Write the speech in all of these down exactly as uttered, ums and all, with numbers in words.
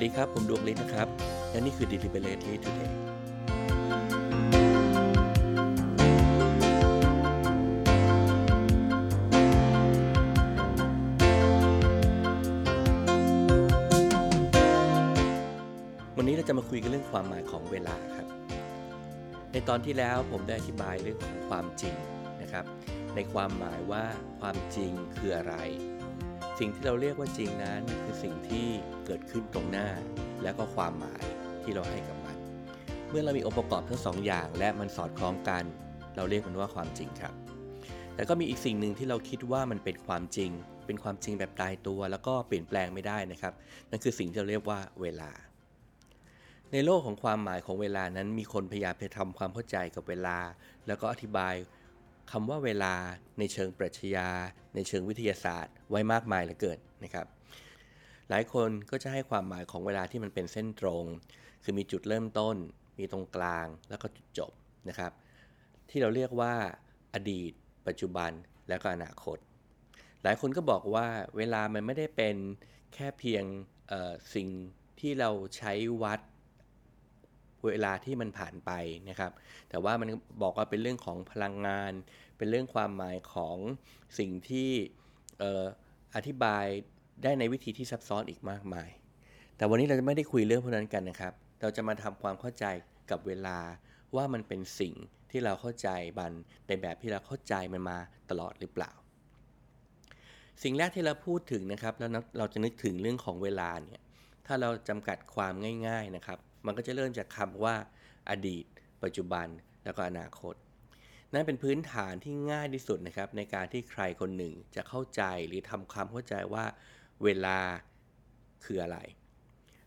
วัสดีครับผมดวงฤทธิ์นะครับและนี่คือ Deliberate Todayวันนี้เราจะมาคุยกันเรื่องความหมายของเวลาครับในตอนที่แล้วผมได้อธิบายเรื่องของความจริงนะครับในความหมายว่าความจริงคืออะไรสิ่งที่เราเรียกว่าจริงนั้นคือสิ่งที่เกิดขึ้นตรงหน้าและก็ความหมายที่เราให้กับมันเมื่อเรามีองค์ประกอบทั้งสองอย่างและมันสอดคล้องกันเราเรียกมันว่าความจริงครับแต่ก็มีอีกสิ่งหนึ่งที่เราคิดว่ามันเป็นความจริงเป็นความจริงแบบตายตัวแล้วก็เปลี่ยนแปลงไม่ได้นะครับนั่นคือสิ่งที่เราเรียกว่าเวลาในโลกของความหมายของเวลานั้นมีคนพยายามไปทำความเข้าใจกับเวลาแล้วก็อธิบายคำว่าเวลาในเชิงปรัชญาในเชิงวิทยาศาสตร์ไว้มากมายเหลือเกินนะครับหลายคนก็จะให้ความหมายของเวลาที่มันเป็นเส้นตรงคือมีจุดเริ่มต้นมีตรงกลางแล้วก็จุดจบนะครับที่เราเรียกว่าอดีตปัจจุบันและก็อนาคตหลายคนก็บอกว่าเวลามันไม่ได้เป็นแค่เพียงเอ่อสิ่งที่เราใช้วัดเวลาที่มันผ่านไปนะครับแต่ว่ามันบอกว่าเป็นเรื่องของพลังงานเป็นเรื่องความหมายของสิ่งที่เอ่ออธิบายได้ในวิธีที่ซับซ้อนอีกมากมายแต่วันนี้เราจะไม่ได้คุยเรื่องพวกนั้นกันนะครับเราจะมาทำความเข้าใจกับเวลาว่ามันเป็นสิ่งที่เราเข้าใจบันในแบบที่เราเข้าใจมันมาตลอดหรือเปล่าสิ่งแรกที่เราพูดถึงนะครับแล้วเราจะนึกถึงเรื่องของเวลาเนี่ยถ้าเราจำกัดความง่ายๆนะครับมันก็จะเริ่มจากคำว่าอดีตปัจจุบันแล้วก็อนาคตนั่นเป็นพื้นฐานที่ง่ายที่สุดนะครับในการที่ใครคนหนึ่งจะเข้าใจหรือทำความเข้าใจว่าเวลาคืออะไร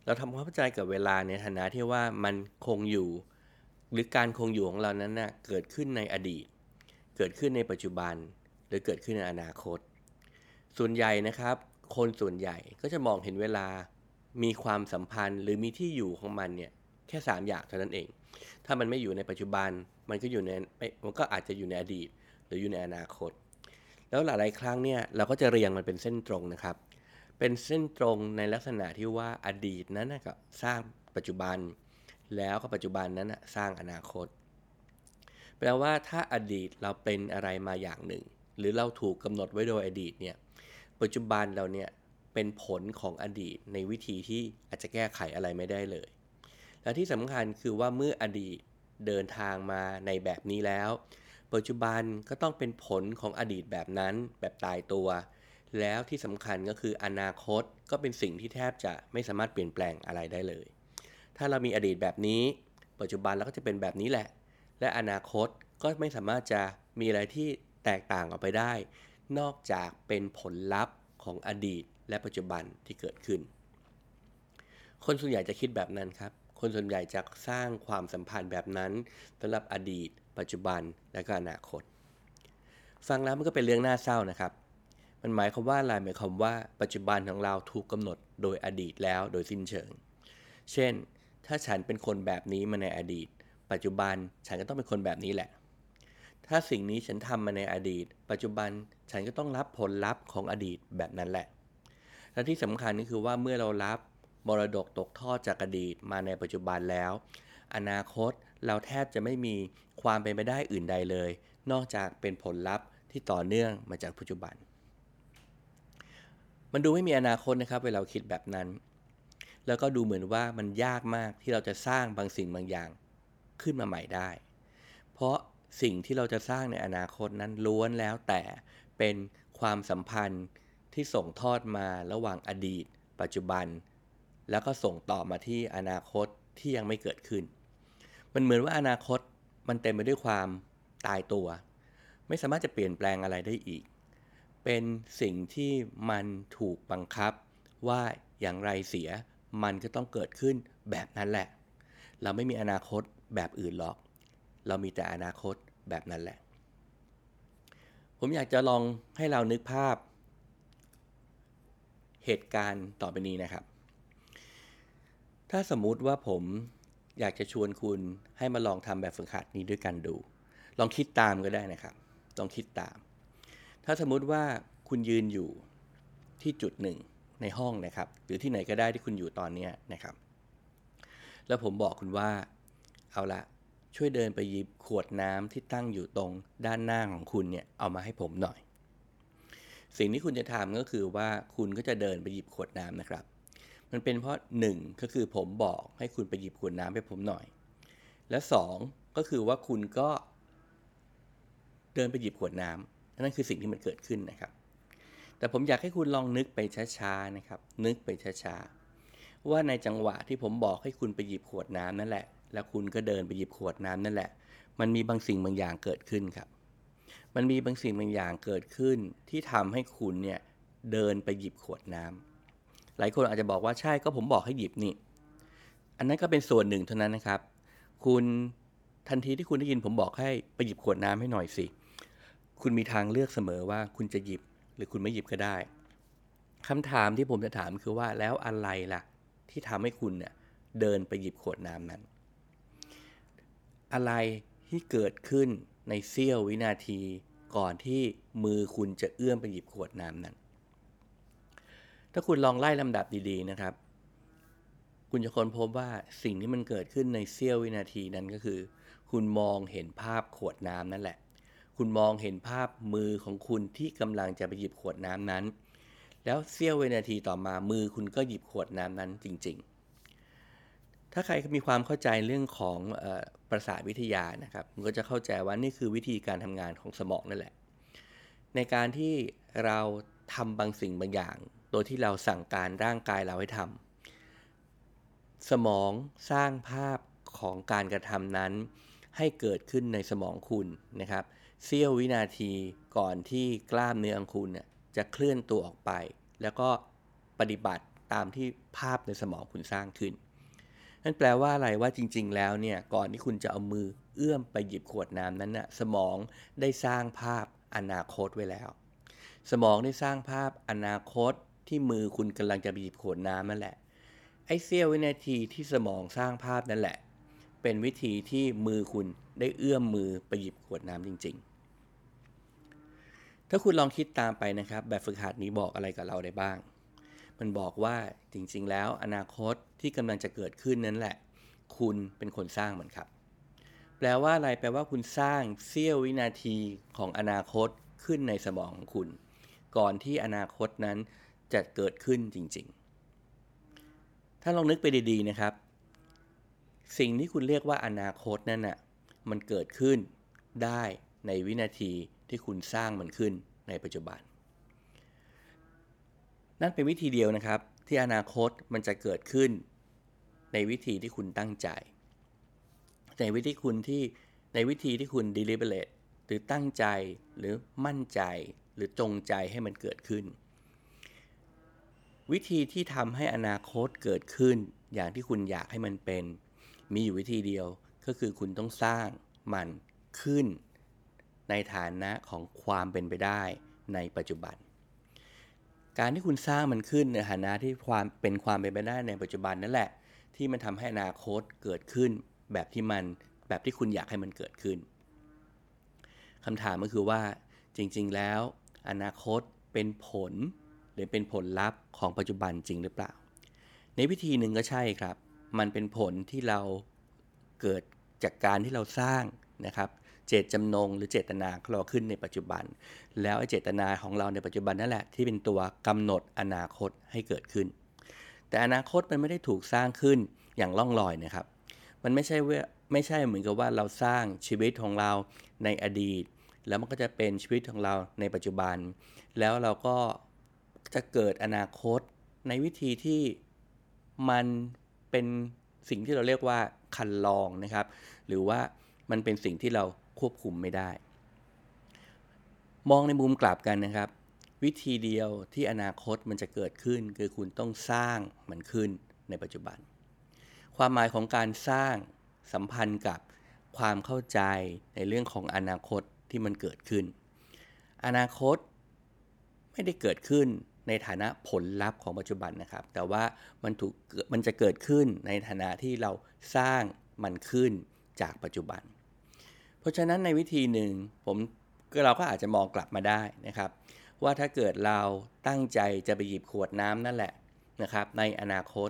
เราทำความเข้าใจกับเวลาในฐานะที่ว่ามันคงอยู่หรือการคงอยู่ของเรานั้นนะเกิดขึ้นในอดีตเกิดขึ้นในปัจจุบันหรือเกิดขึ้นในอนาคตส่วนใหญ่นะครับคนส่วนใหญ่ก็จะมองเห็นเวลามีความสัมพันธ์หรือมีที่อยู่ของมันเนี่ยแค่สามอย่างเท่านั้นเองถ้ามันไม่อยู่ในปัจจุบันมันก็อยู่ในมันก็อาจจะอยู่ในอดีตหรืออยู่ในอนาคตแล้วหลายๆครั้งเนี่ยเราก็จะเรียงมันเป็นเส้นตรงนะครับเป็นเส้นตรงในลักษณะที่ว่าอดีตนั้นก็สร้างปัจจุบันแล้วก็ปัจจุบันนั้นสร้างอนาคตแปลว่าถ้าอดีตเราเป็นอะไรมาอย่างหนึ่งหรือเราถูกกำหนดไว้โดยอดีตเนี่ยปัจจุบันเราเนี่ยเป็นผลของอดีตในวิธีที่อาจจะแก้ไขอะไรไม่ได้เลยและที่สำคัญคือว่าเมื่ออดีตเดินทางมาในแบบนี้แล้วปัจจุบันก็ต้องเป็นผลของอดีตแบบนั้นแบบตายตัวแล้วที่สำคัญก็คืออนาคตก็เป็นสิ่งที่แทบจะไม่สามารถเปลี่ยนแปลงอะไรได้เลยถ้าเรามีอดีตแบบนี้ปัจจุบันเราก็จะเป็นแบบนี้แหละและอนาคตก็ไม่สามารถจะมีอะไรที่แตกต่างออกไปได้นอกจากเป็นผลลัพธ์ของอดีตและปัจจุบันที่เกิดขึ้นคนส่วนใหญ่จะคิดแบบนั้นครับคนส่วนใหญ่จะสร้างความสัมพันธ์แบบนั้นสำหรับอดีตปัจจุบันและก็อนาคตฟังแล้วมันก็เป็นเรื่องน่าเศร้านะครับมันหมายความว่าอะไรหมายความว่าปัจจุบันของเราถูกกำหนดโดยอดีตแล้วโดยสิ้นเชิงเช่นถ้าฉันเป็นคนแบบนี้มาในอดีตปัจจุบันฉันก็ต้องเป็นคนแบบนี้แหละถ้าสิ่งนี้ฉันทำมาในอดีตปัจจุบันฉันก็ต้องรับผลลัพธ์ของอดีตแบบนั้นแหละและที่สำคัญก็คือว่าเมื่อเรารับมรดกตกทอดจากอดีตมาในปัจจุบันแล้วอนาคตเราแทบจะไม่มีความเป็นไปได้อื่นใดเลยนอกจากเป็นผลลัพธ์ที่ต่อเนื่องมาจากปัจจุบันมันดูไม่มีอนาคตนะครับเวลาคิดแบบนั้นแล้วก็ดูเหมือนว่ามันยากมากที่เราจะสร้างบางสิ่งบางอย่างขึ้นมาใหม่ได้เพราะสิ่งที่เราจะสร้างในอนาคตนั้นล้วนแล้วแต่เป็นความสัมพันธ์ที่ส่งทอดมาระหว่างอดีตปัจจุบันแล้วก็ส่งต่อมาที่อนาคตที่ยังไม่เกิดขึ้นมันเหมือนว่าอนาคตมันเต็มไปด้วยความตายตัวไม่สามารถจะเปลี่ยนแปลงอะไรได้อีกเป็นสิ่งที่มันถูกบังคับว่าอย่างไรเสียมันก็ต้องเกิดขึ้นแบบนั้นแหละเราไม่มีอนาคตแบบอื่นหรอกเรามีแต่อนาคตแบบนั้นแหละผมอยากจะลองให้เรานึกภาพเหตุการณ์ต่อไปนี้นะครับถ้าสมมุติว่าผมอยากจะชวนคุณให้มาลองทำแบบฝึกหัดนี้ด้วยกันดูลองคิดตามก็ได้นะครับลองคิดตามถ้าสมมุติว่าคุณยืนอยู่ที่จุดหนึ่ง ในห้องนะครับหรือที่ไหนก็ได้ที่คุณอยู่ตอนนี้นะครับแล้วผมบอกคุณว่าเอาละช่วยเดินไปหยิบขวดน้ำที่ตั้งอยู่ตรงด้านหน้าของคุณเนี่ยเอามาให้ผมหน่อยสิ่งที่คุณจะทำก็คือว่าคุณก็จะเดินไปหยิบขวดน้ำนะครับมันเป็นเพราะหนึ่งก็คือผมบอกให้คุณไปหยิบขวดน้ำให้ผมหน่อยและสองก็คือว่าคุณก็เดินไปหยิบขวดน้ำนั่นคือสิ่งที่มันเกิดขึ้นนะครับแต่ผมอยากให้คุณลองนึกไปช้าๆนะครับนึกไปช้าๆว่าในจังหวะที่ผมบอกให้คุณไปหยิบขวดน้ำนั่นแหละแล้วคุณก็เดินไปหยิบขวดน้ำนั่นแหละมันมีบางสิ่งบางอย่างเกิดขึ้นครับมันมีบางสิ่งบางอย่างเกิดขึ้นที่ทำให้คุณเนี่ยเดินไปหยิบขวดน้ำหลายคนอาจจะบอกว่าใช่ก็ผมบอกให้หยิบนี่อันนั้นก็เป็นส่วนหนึ่งเท่านั้นนะครับคุณทันทีที่คุณได้ยินผมบอกให้ไปหยิบขวดน้ำให้หน่อยสิคุณมีทางเลือกเสมอว่าคุณจะหยิบหรือคุณไม่หยิบก็ได้คำถามที่ผมจะถามคือว่าแล้วอะไรล่ะที่ทำให้คุณเนี่ยเดินไปหยิบขวดน้ำนั้นอะไรที่เกิดขึ้นในเสี้ยววินาทีก่อนที่มือคุณจะเอื้อมไปหยิบขวดน้ำนั้นถ้าคุณลองไล่ลำดับดีๆนะครับคุณจะค้นพบว่าสิ่งที่มันเกิดขึ้นในเสี้ยววินาทีนั้นก็คือคุณมองเห็นภาพขวดน้ำนั่นแหละคุณมองเห็นภาพมือของคุณที่กำลังจะไปหยิบขวดน้ำนั้นแล้วเสี้ยววินาทีต่อมามือคุณก็หยิบขวดน้ำนั้นจริงๆถ้าใครมีความเข้าใจเรื่องของเอ่อประสาทวิทยานะครับมันก็จะเข้าใจว่านี่คือวิธีการทำงานของสมองนั่นแหละในการที่เราทำบางสิ่งบางอย่างโดยที่เราสั่งการร่างกายเราให้ทำสมองสร้างภาพของการกระทำนั้นให้เกิดขึ้นในสมองคุณนะครับเสี้ยววินาทีก่อนที่กล้ามเนื้อของคุณเนี่ยจะเคลื่อนตัวออกไปแล้วก็ปฏิบัติตามที่ภาพในสมองคุณสร้างขึ้นนั่นแปลว่าอะไรว่าจริงๆแล้วเนี่ยก่อนที่คุณจะเอามือเอื้อมไปหยิบขวดน้ำนั้นน่ะสมองได้สร้างภาพอนาคตไว้แล้วสมองได้สร้างภาพอนาคตที่มือคุณกำลังจะหยิบขวดน้ำนั่นแหละไอ้เสี้ยววินาทีที่สมองสร้างภาพนั่นแหละเป็นวิธีที่มือคุณได้เอื้อมมือไปหยิบขวดน้ำจริงๆถ้าคุณลองคิดตามไปนะครับแบบฝึกหัดนี้บอกอะไรกับเราได้บ้างมันบอกว่าจริงๆแล้วอนาคตที่กำลังจะเกิดขึ้นนั่นแหละคุณเป็นคนสร้างมันครับแปลว่าอะไรแปลว่าคุณสร้างเสี้ยววินาทีของอนาคตขึ้นในสมองของคุณก่อนที่อนาคตนั้นจะเกิดขึ้นจริงๆถ้าลองนึกไปดีๆนะครับสิ่งที่คุณเรียกว่าอนาคตนั่นน่ะมันเกิดขึ้นได้ในวินาทีที่คุณสร้างมันขึ้นในปัจจุบันนั่นเป็นวิธีเดียวนะครับที่อนาคตมันจะเกิดขึ้นในวิธีที่คุณตั้งใจในวิธีคุณที่ในวิธีที่คุณ deliberate หรือตั้งใจหรือมั่นใจหรือจงใจให้มันเกิดขึ้นวิธีที่ทำให้อนาคตเกิดขึ้นอย่างที่คุณอยากให้มันเป็นมีอยู่วิธีเดียวก็คือคุณต้องสร้างมันขึ้นในฐานะของความเป็นไปได้ในปัจจุบันการที่คุณสร้างมันขึ้นในฐานะที่ความเป็นความเป็นไปได้ในปัจจุบันนั่นแหละที่มันทำให้อนาคตเกิดขึ้นแบบที่มันแบบที่คุณอยากให้มันเกิดขึ้นคำถามก็คือว่าจริงๆแล้วอนาคตเป็นผลหรือเป็นผลลัพธ์ของปัจจุบันจริงหรือเปล่าในวิธีหนึ่งก็ใช่ครับมันเป็นผลที่เราเกิดจากการที่เราสร้างนะครับเจตจำนงหรือเจตนาของเราขึ้นในปัจจุบันแล้วเจตนาของเราในปัจจุบันนั่นแหละที่เป็นตัวกำหนดอนาคตให้เกิดขึ้นแต่อนาคตมันไม่ได้ถูกสร้างขึ้นอย่างล่องลอยนะครับมันไม่ใช่ไม่ใช่เหมือนกับว่าเราสร้างชีวิตของเราในอดีตแล้วมันก็จะเป็นชีวิตของเราในปัจจุบันแล้วเราก็จะเกิดอนาคตในวิธีที่มันเป็นสิ่งที่เราเรียกว่าคันลองนะครับหรือว่ามันเป็นสิ่งที่เราควบคุมไม่ได้มองในมุมกลับกันนะครับวิธีเดียวที่อนาคตมันจะเกิดขึ้นคือคุณต้องสร้างมันขึ้นในปัจจุบันความหมายของการสร้างสัมพันธ์กับความเข้าใจในเรื่องของอนาคตที่มันเกิดขึ้นอนาคตไม่ได้เกิดขึ้นในฐานะผลลัพธ์ของปัจจุบันนะครับแต่ว่ามันถูกมันจะเกิดขึ้นในฐานะที่เราสร้างมันขึ้นจากปัจจุบันเพราะฉะนั้นในวิธีหนึ่งผมเราก็อาจจะมองกลับมาได้นะครับ ว่าถ้าเกิดเราตั้งใจจะไปหยิบขวดน้ำนั่นแหละนะครับในอนาคต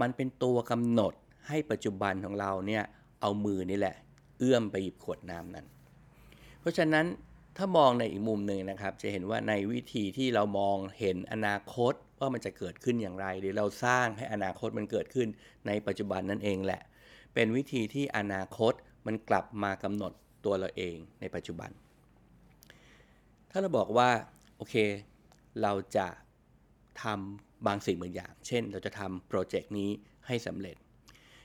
มันเป็นตัวกำหนดให้ปัจจุบันของเราเนี่ยเอามือนี่แหละเอื้อมไปหยิบขวดน้ำนั้นเพราะฉะนั้นถ้ามองในอีกมุมหนึ่งนะครับจะเห็นว่าในวิธีที่เรามองเห็นอนาคตว่ามันจะเกิดขึ้นอย่างไรหรือเราสร้างให้อนาคตมันเกิดขึ้นในปัจจุบันนั่นเองแหละเป็นวิธีที่อนาคตมันกลับมากำหนดตัวเราเองในปัจจุบันถ้าเราบอกว่าโอเคเราจะทำบางสิ่งบางอย่างเช่นเราจะทำโปรเจกต์นี้ให้สำเร็จ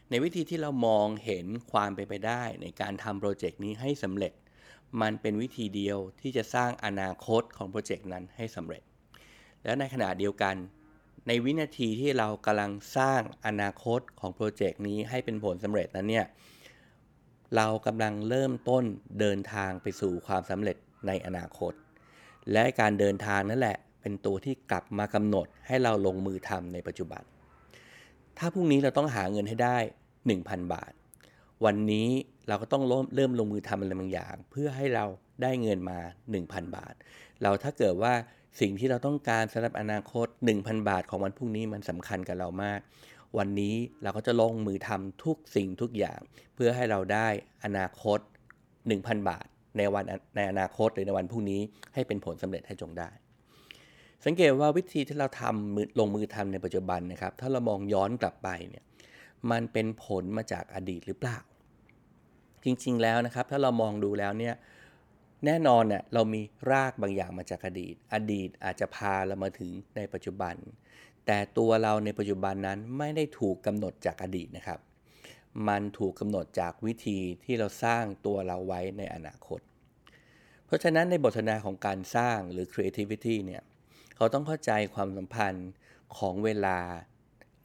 ในวิธีที่เรามองเห็นความเป็นไปได้ในการทำโปรเจกต์นี้ให้สำเร็จมันเป็นวิธีเดียวที่จะสร้างอนาคตของโปรเจกต์นั้นให้สำเร็จและในขณะเดียวกันในวินาทีที่เรากำลังสร้างอนาคตของโปรเจกต์นี้ให้เป็นผลสำเร็จนั้นเนี่ยเรากำลังเริ่มต้นเดินทางไปสู่ความสำเร็จในอนาคตและการเดินทางนั่นแหละเป็นตัวที่กลับมากำหนดให้เราลงมือทำในปัจจุบันถ้าพรุ่งนี้เราต้องหาเงินให้ได้ หนึ่งพัน บาทวันนี้เราก็ต้องเริ่มลงมือทำอะไรบางอย่างเพื่อให้เราได้เงินมา หนึ่งพัน บาทเราถ้าเกิดว่าสิ่งที่เราต้องการสำหรับอนาคต หนึ่งพัน บาทของวันพรุ่งนี้มันสำคัญกับเรามากวันนี้เราก็จะลงมือทำทุกสิ่งทุกอย่างเพื่อให้เราได้อนาคต หนึ่งพัน บาทในวันในอนาคตหรือในวันพรุ่งนี้ให้เป็นผลสำเร็จให้จงได้สังเกตว่าวิธีที่เราทำลงมือทำในปัจจุบันนะครับถ้าเรามองย้อนกลับไปเนี่ยมันเป็นผลมาจากอดีตหรือเปล่าจริงๆแล้วนะครับถ้าเรามองดูแล้วเนี่ยแน่นอนเนี่ยเรามีรากบางอย่างมาจากอดีตอดีตอาจจะพาเรามาถึงในปัจจุบันแต่ตัวเราในปัจจุบันนั้นไม่ได้ถูกกำหนดจากอดีตนะครับมันถูกกำหนดจากวิธีที่เราสร้างตัวเราไว้ในอนาคตเพราะฉะนั้นในบทสนทนาของการสร้างหรือ creativity เนี่ยเขาต้องเข้าใจความสัมพันธ์ของเวลา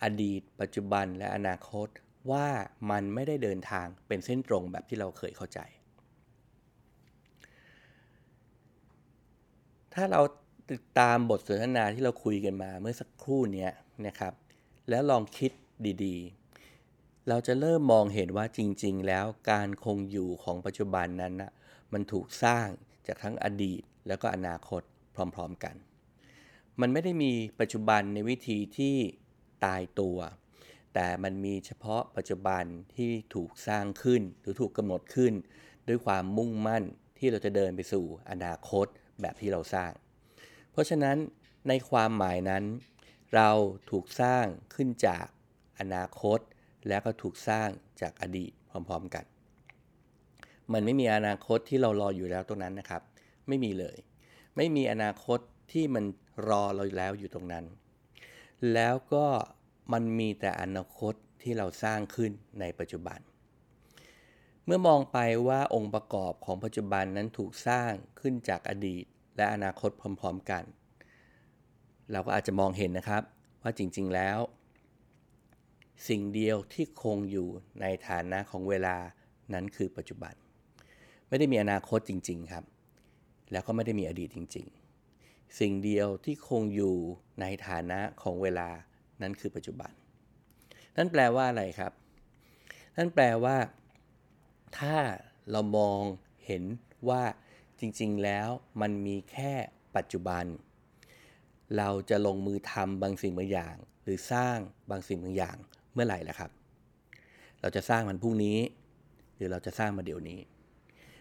อดีตปัจจุบันและอนาคตว่ามันไม่ได้เดินทางเป็นเส้นตรงแบบที่เราเคยเข้าใจถ้าเราติดตามบทสนทนาที่เราคุยกันมาเมื่อสักครู่นี้นะครับแล้วลองคิดดีๆเราจะเริ่มมองเห็นว่าจริงๆแล้วการคงอยู่ของปัจจุบันนั้นนะมันถูกสร้างจากทั้งอดีตแล้วก็อนาคตพร้อมๆกันมันไม่ได้มีปัจจุบันในวิธีที่ตายตัวแต่มันมีเฉพาะปัจจุบันที่ถูกสร้างขึ้นหรือถูกกำหนดขึ้นด้วยความมุ่งมั่นที่เราจะเดินไปสู่อนาคตแบบที่เราสร้างเพราะฉะนั้นในความหมายนั้นเราถูกสร้างขึ้นจากอนาคตแล้วก็ถูกสร้างจากอดีตพร้อมๆกันมันไม่มีอนาคตที่เรารออยู่แล้วตรงนั้นนะครับไม่มีเลยไม่มีอนาคตที่มันรอเราแล้วอยู่ตรงนั้นแล้วก็มันมีแต่อนาคตที่เราสร้างขึ้นในปัจจุบันเมื่อมองไปว่าองค์ประกอบของปัจจุบันนั้นถูกสร้างขึ้นจากอดีตและอนาคตพร้อมๆกันเราก็อาจจะมองเห็นนะครับว่าจริงๆแล้วสิ่งเดียวที่คงอยู่ในฐานะของเวลานั้นคือปัจจุบันไม่ได้มีอนาคตจริงๆครับแล้วก็ไม่ได้มีอดีตจริงๆสิ่งเดียวที่คงอยู่ในฐานะของเวลานั้นคือปัจจุบันนั่นแปลว่าอะไรครับนั่นแปลว่าถ้าเรามองเห็นว่าจริงๆแล้วมันมีแค่ปัจจุบันเราจะลงมือทำบางสิ่งบางอย่างหรือสร้างบางสิ่งบางอย่างเมื่อไหร่ล่ะครับเราจะสร้างมันพรุ่งนี้หรือเราจะสร้างมันเดี๋ยวนี้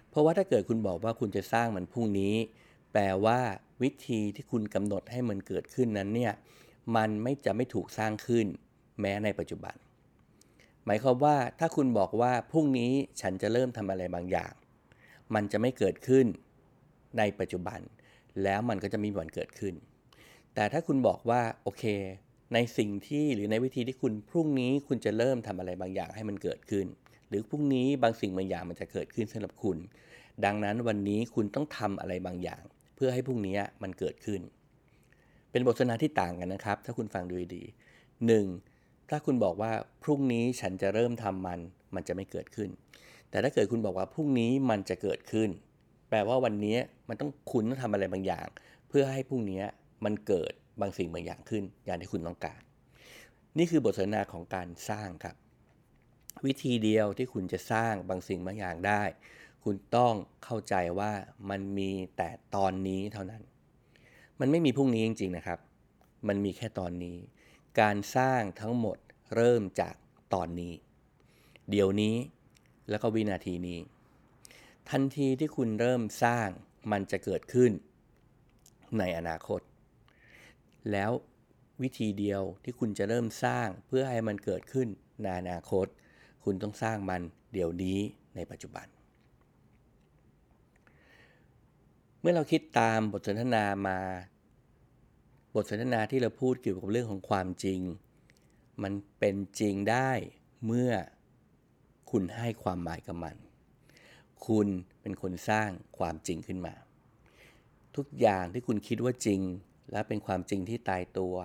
เพราะว่าถ้าเกิดคุณบอกว่าคุณจะสร้างมันพรุ่งนี้แปลว่าวิธีที่คุณกำหนดให้มันเกิดขึ้นนั้นเนี่ยมันไม่จะไม่ถูกสร้างขึ้นแม้ในปัจจุบันหมายความว่าถ้าคุณบอกว่าพรุ่งนี้ฉันจะเริ่มทำอะไรบางอย่างมันจะไม่เกิดขึ้นในปัจจุบันแล้วมันก็จะมีวันเกิดขึ้นแต่ถ้าคุณบอกว่าโอเคในสิ่งที่หรือในวิธีที่คุณพรุ่งนี้คุณจะเริ่มทำอะไรบางอย่างให้มันเกิดขึ้นหรือพรุ่งนี้บางสิ่งบางอย่างมันจะเกิดขึ้นสำหรับคุณดังนั้นวันนี้คุณต้องทำอะไรบางอย่างเพื่อให้พรุ่งนี้มันเกิดขึ้นเป็นบทสนทนาที่ต่างกันนะครับถ้าคุณฟังดูดีหนึ่งถ้าคุณบอกว่าพรุ่งนี้ฉันจะเริ่มทำมันมันจะไม่เกิดขึ้นแต่ถ้าเกิดคุณบอกว่าพรุ่งนี้มันจะเกิดขึ้นแปลว่าวันนี้มันต้องคุณต้องทำอะไรบางอย่างเพื่อให้พรุ่งนี้มันเกิดบางสิ่งบางอย่างขึ้นอย่างที่คุณต้องการนี่คือบทสนทนาของการสร้างครับวิธีเดียวที่คุณจะสร้างบางสิ่งบางอย่างได้คุณต้องเข้าใจว่ามันมีแต่ตอนนี้เท่านั้น มันไม่มีพรุ่งนี้จริงๆนะครับมันมีแค่ตอนนี้การสร้างทั้งหมดเริ่มจากตอนนี้เดี๋ยวนี้แล้วก็วินาทีนี้ทันทีที่คุณเริ่มสร้างมันจะเกิดขึ้นในอนาคตแล้ววิธีเดียวที่คุณจะเริ่มสร้างเพื่อให้มันเกิดขึ้นในอนาคตคุณต้องสร้างมันเดี๋ยวนี้ในปัจจุบันเมื่อเราคิดตามบทสนทนามาบทสนทนาที่เราพูดเกี่ยวกับเรื่องของความจริงมันเป็นจริงได้เมื่อคุณให้ความหมายกับมันคุณเป็นคนสร้างความจริงขึ้นมาทุกอย่างที่คุณคิดว่าจริงและเป็นความจริงที่ตายตัว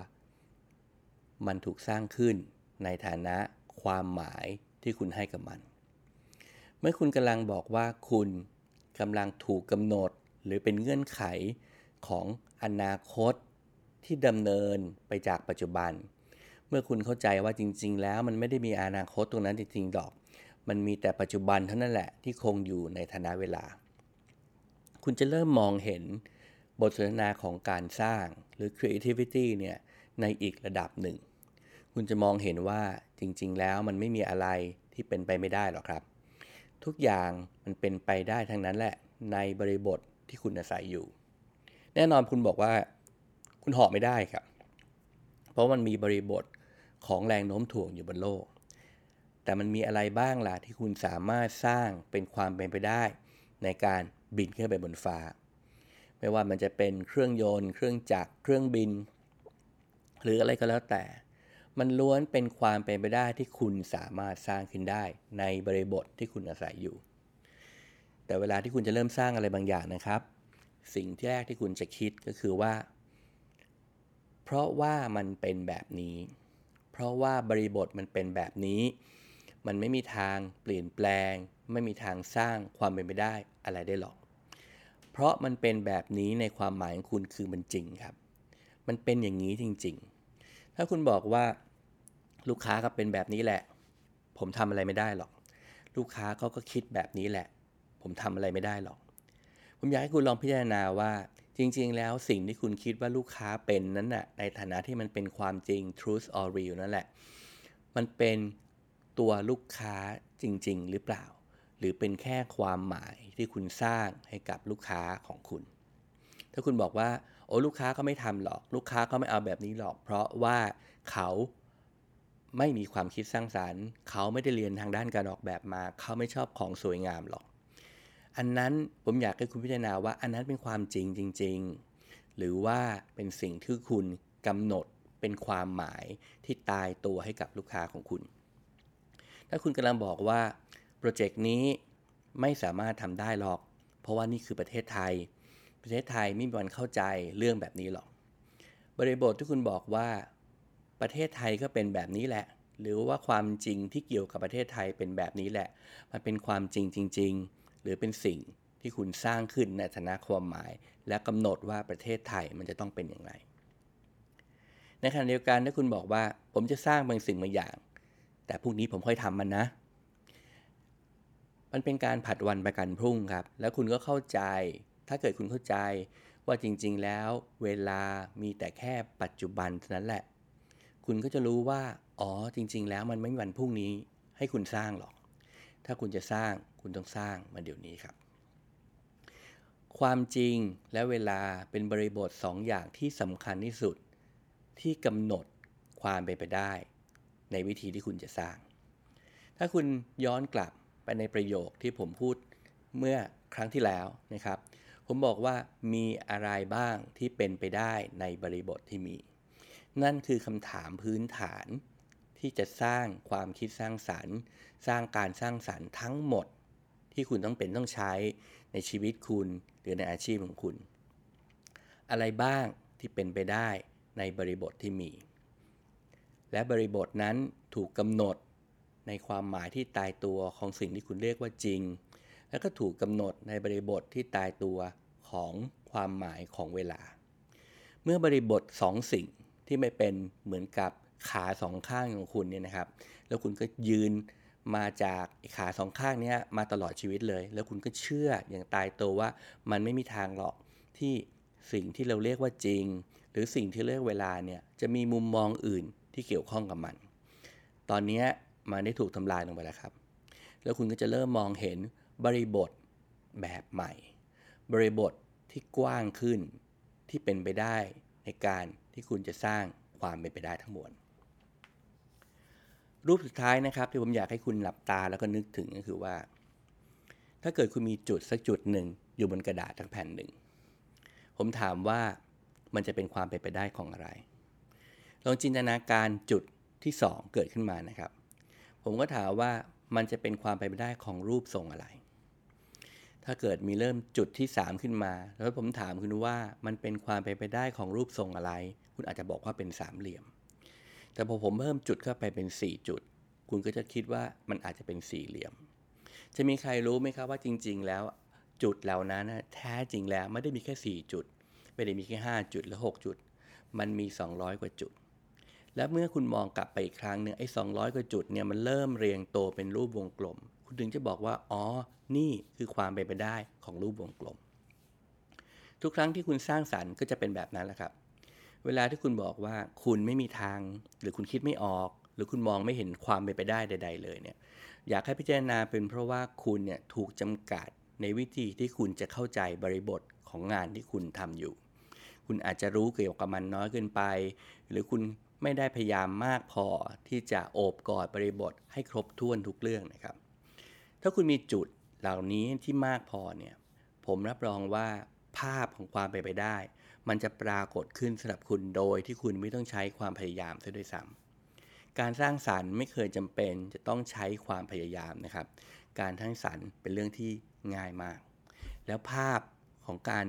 มันถูกสร้างขึ้นในฐานะความหมายที่คุณให้กับมันเมื่อคุณกำลังบอกว่าคุณกำลังถูกกำหนดหรือเป็นเงื่อนไขของอนาคตที่ดำเนินไปจากปัจจุบันเมื่อคุณเข้าใจว่าจริงๆแล้วมันไม่ได้มีอนาคตตรงนั้นจริงๆหรอกมันมีแต่ปัจจุบันเท่านั้นแหละที่คงอยู่ในฐานะเวลาคุณจะเริ่มมองเห็นบทสนทนาของการสร้างหรือ creativity เนี่ยในอีกระดับหนึ่งคุณจะมองเห็นว่าจริงๆแล้วมันไม่มีอะไรที่เป็นไปไม่ได้หรอกครับทุกอย่างมันเป็นไปได้ทั้งนั้นแหละในบริบทที่คุณอาศัยอยู่แน่นอนคุณบอกว่าคุณหอบไม่ได้ครับเพราะมันมีบริบทของแรงโน้มถ่วงอยู่บนโลกแต่มันมีอะไรบ้างล่ะที่คุณสามารถสร้างเป็นความเป็นไปได้ในการบินขึ้นไปบนฟ้าไม่ว่ามันจะเป็นเครื่องยนต์เครื่องจักรเครื่องบินหรืออะไรก็แล้วแต่มันล้วนเป็นความเป็นไปได้ที่คุณสามารถสร้างขึ้นได้ในบริบทที่คุณอาศัยอยู่แต่เวลาที่คุณจะเริ่มสร้างอะไรบางอย่างนะครับสิ่งที่แรกที่คุณจะคิดก็คือว่าเพราะว่ามันเป็นแบบนี้เพราะว่าบริบทมันเป็นแบบนี้มันไม่มีทางเปลี่ยนแปลงไม่มีทางสร้างความเป็นไปได้อะไรได้หรอกเพราะมันเป็นแบบนี้ในความหมายของคุณคือมันจริงครับมันเป็นอย่างนี้จริงๆถ้าคุณบอกว่าลูกค้าก็เป็นแบบนี้แหละผมทำอะไรไม่ได้หรอกลูกค้าเขาก็คิดแบบนี้แหละผมทำอะไรไม่ได้หรอกผมอยากให้คุณลองพิจารณาว่าจริงๆแล้วสิ่งที่คุณคิดว่าลูกค้าเป็นนั้นน่ะในฐานะที่มันเป็นความจริง truth or real นั่นแหละมันเป็นตัวลูกค้าจริงๆหรือเปล่าหรือเป็นแค่ความหมายที่คุณสร้างให้กับลูกค้าของคุณถ้าคุณบอกว่าโอ้ลูกค้าก็ไม่ทำหรอกลูกค้าก็ไม่เอาแบบนี้หรอกเพราะว่าเขาไม่มีความคิดสร้างสรรค์เขาไม่ได้เรียนทางด้านการออกแบบมาเขาไม่ชอบของสวยงามหรอกอันนั้นผมอยากให้คุณพิจารณาว่าอันนั้นเป็นความจริงจริงๆหรือว่าเป็นสิ่งที่คุณกำหนดเป็นความหมายที่ตายตัวให้กับลูกค้าของคุณถ้าคุณกำลังบอกว่าโปรเจกต์นี้ไม่สามารถทำได้หรอกเพราะว่านี่คือประเทศไทยประเทศไทยไม่มีวันเข้าใจเรื่องแบบนี้หรอกบริบทที่คุณบอกว่าประเทศไทยก็เป็นแบบนี้แหละหรือว่าความจริงที่เกี่ยวกับประเทศไทยเป็นแบบนี้แหละมันเป็นความจริงจริงๆหรือเป็นสิ่งที่คุณสร้างขึ้นในฐานะความหมายและกำหนดว่าประเทศไทยมันจะต้องเป็นอย่างไรในขณะเดียวกันถ้าคุณบอกว่าผมจะสร้างบางสิ่งบางอย่างแต่พรุ่งนี้ผมค่อยทำมันนะมันเป็นการผัดวันประกันพรุ่งครับแล้วคุณก็เข้าใจถ้าเกิดคุณเข้าใจว่าจริงๆแล้วเวลามีแต่แค่ปัจจุบันเท่านั้นแหละคุณก็จะรู้ว่าอ๋อจริงๆแล้วมันไม่มีวันพรุ่งนี้ให้คุณสร้างหรอกถ้าคุณจะสร้างคุณต้องสร้างมันเดี๋ยวนี้ครับความจริงและเวลาเป็นบริบทสองอย่างที่สำคัญที่สุดที่กำหนดความเป็นไปได้ในวิธีที่คุณจะสร้างถ้าคุณย้อนกลับไปในประโยคที่ผมพูดเมื่อครั้งที่แล้วนะครับผมบอกว่ามีอะไรบ้างที่เป็นไปได้ในบริบทที่มีนั่นคือคำถามพื้นฐานที่จะสร้างความคิดสร้างสรรค์สร้างการสร้างสรรค์ทั้งหมดที่คุณต้องเป็นต้องใช้ในชีวิตคุณหรือในอาชีพของคุณอะไรบ้างที่เป็นไปได้ในบริบทที่มีและบริบทนั้นถูกกำหนดในความหมายที่ตายตัวของสิ่งที่คุณเรียกว่าจริงและก็ถูกกำหนดในบริบทที่ตายตัวของความหมายของเวลาเมื่อบริบทสองสิ่งที่ไม่เป็นเหมือนกับขาสองข้างของคุณเนี่ยนะครับแล้วคุณก็ยืนมาจากขาสองข้างนี้มาตลอดชีวิตเลยแล้วคุณก็เชื่ออย่างตายตัวว่ามันไม่มีทางหรอกที่ สิ่งที่เราเรียกว่าจริงหรือสิ่งที่เรียกเวลาเนี่ยจะมีมุมมองอื่นที่เกี่ยวข้องกับมันตอนนี้มันได้ถูกทำลายลงไปแล้วครับแล้วคุณก็จะเริ่มมองเห็นบริบทแบบใหม่บริบทที่กว้างขึ้นที่เป็นไปได้ในการที่คุณจะสร้างความเป็นไปได้ทั้งมวลรูปสุดท้ายนะครับที่ผมอยากให้คุณหลับตาแล้วก็นึกถึงก็คือว่าถ้าเกิดคุณมีจุดสักจุดหนึ่งอยู่บนกระดาษทั้งแผ่นหนึ่งผมถามว่ามันจะเป็นความเป็นไปได้ของอะไรลองจินตนาการจุดที่สองเกิดขึ้นมานะครับผมก็ถามว่ามันจะเป็นความเป็นไปได้ของรูปทรงอะไรถ้าเกิดมีเริ่มจุดที่สามขึ้นมาแล้วผมถามคุณว่ามันเป็นความเป็นไปได้ของรูปทรงอะไรคุณอาจจะบอกว่าเป็นสามเหลี่ยมแต่พอผมเพิ่มจุดเข้าไปเป็นสี่จุดคุณก็จะคิดว่ามันอาจจะเป็นสี่เหลี่ยมจะมีใครรู้ไหมครับว่าจริงๆแล้วจุดเหล่านั้นแท้จริงแล้วไม่ได้มีแค่สี่จุดไม่ได้มีแค่ห้าจุดหรือหกจุดมันมีสองร้อยกว่าจุดและเมื่อคุณมองกลับไปอีกครั้งนึงไอ้สองร้อยกว่าจุดเนี่ยมันเริ่มเรียงตัวเป็นรูปวงกลมคุณถึงจะบอกว่าอ๋อนี่คือความเป็นไปได้ของรูปวงกลมทุกครั้งที่คุณสร้างสรรค์ก็จะเป็นแบบนั้นแหละครับเวลาที่คุณบอกว่าคุณไม่มีทางหรือคุณคิดไม่ออกหรือคุณมองไม่เห็นความเป็นไปได้ใดๆเลยเนี่ยอยากให้พิจารณาเป็นเพราะว่าคุณเนี่ยถูกจำกัดในวิธีที่คุณจะเข้าใจบริบทของงานที่คุณทำอยู่คุณอาจจะรู้เกี่ยวกับมันน้อยเกินไปหรือคุณไม่ได้พยายามมากพอที่จะโอบกอดบริบทให้ครบถ้วนทุกเรื่องนะครับถ้าคุณมีจุดเหล่านี้ที่มากพอเนี่ยผมรับรองว่าภาพของความเป็นไปได้มันจะปรากฏขึ้นสำหรับคุณโดยที่คุณไม่ต้องใช้ความพยายามซะด้วยซ้ำการสร้างสรรค์ไม่เคยจำเป็นจะต้องใช้ความพยายามนะครับการสร้างสรรค์เป็นเรื่องที่ง่ายมากแล้วภาพของการ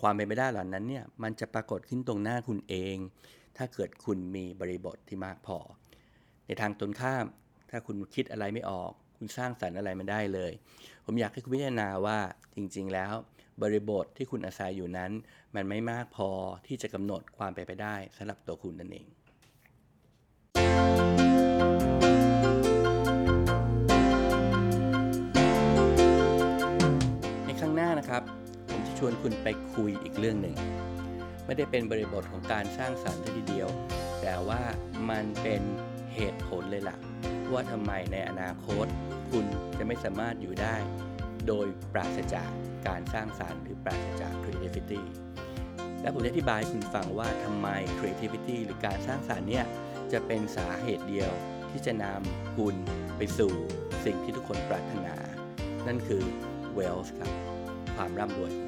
ความเป็นไปได้เหล่านั้นเนี่ยมันจะปรากฏขึ้นตรงหน้าคุณเองถ้าเกิดคุณมีบริบทที่มากพอในทางตรงข้ามถ้าคุณคิดอะไรไม่ออกคุณสร้างสรรค์อะไรมาได้เลยผมอยากให้คุณพิจารณาว่าจริงๆแล้วบริบทที่คุณอาศัยอยู่นั้นมันไม่มากพอที่จะกำหนดความเป็นไปได้สำหรับตัวคุณนั่นเองในข้างหน้านะครับผมจะชวนคุณไปคุยอีกเรื่องหนึ่งไม่ได้เป็นบริบทของการสร้างสรรค์ทีเดียวแต่ว่ามันเป็นเหตุผลเลยล่ะว่าทำไมในอนาคตคุณจะไม่สามารถอยู่ได้โดยปราศจากการสร้างสรรค์หรือปราศจาก creativity และผมจะอธิบายคุณฟังว่าทำไม creativity หรือการสร้างสรรค์เนี่ยจะเป็นสาเหตุเดียวที่จะนำคุณไปสู่สิ่งที่ทุกคนปรารถนานั่นคือ wealth ครับความร่ำรวย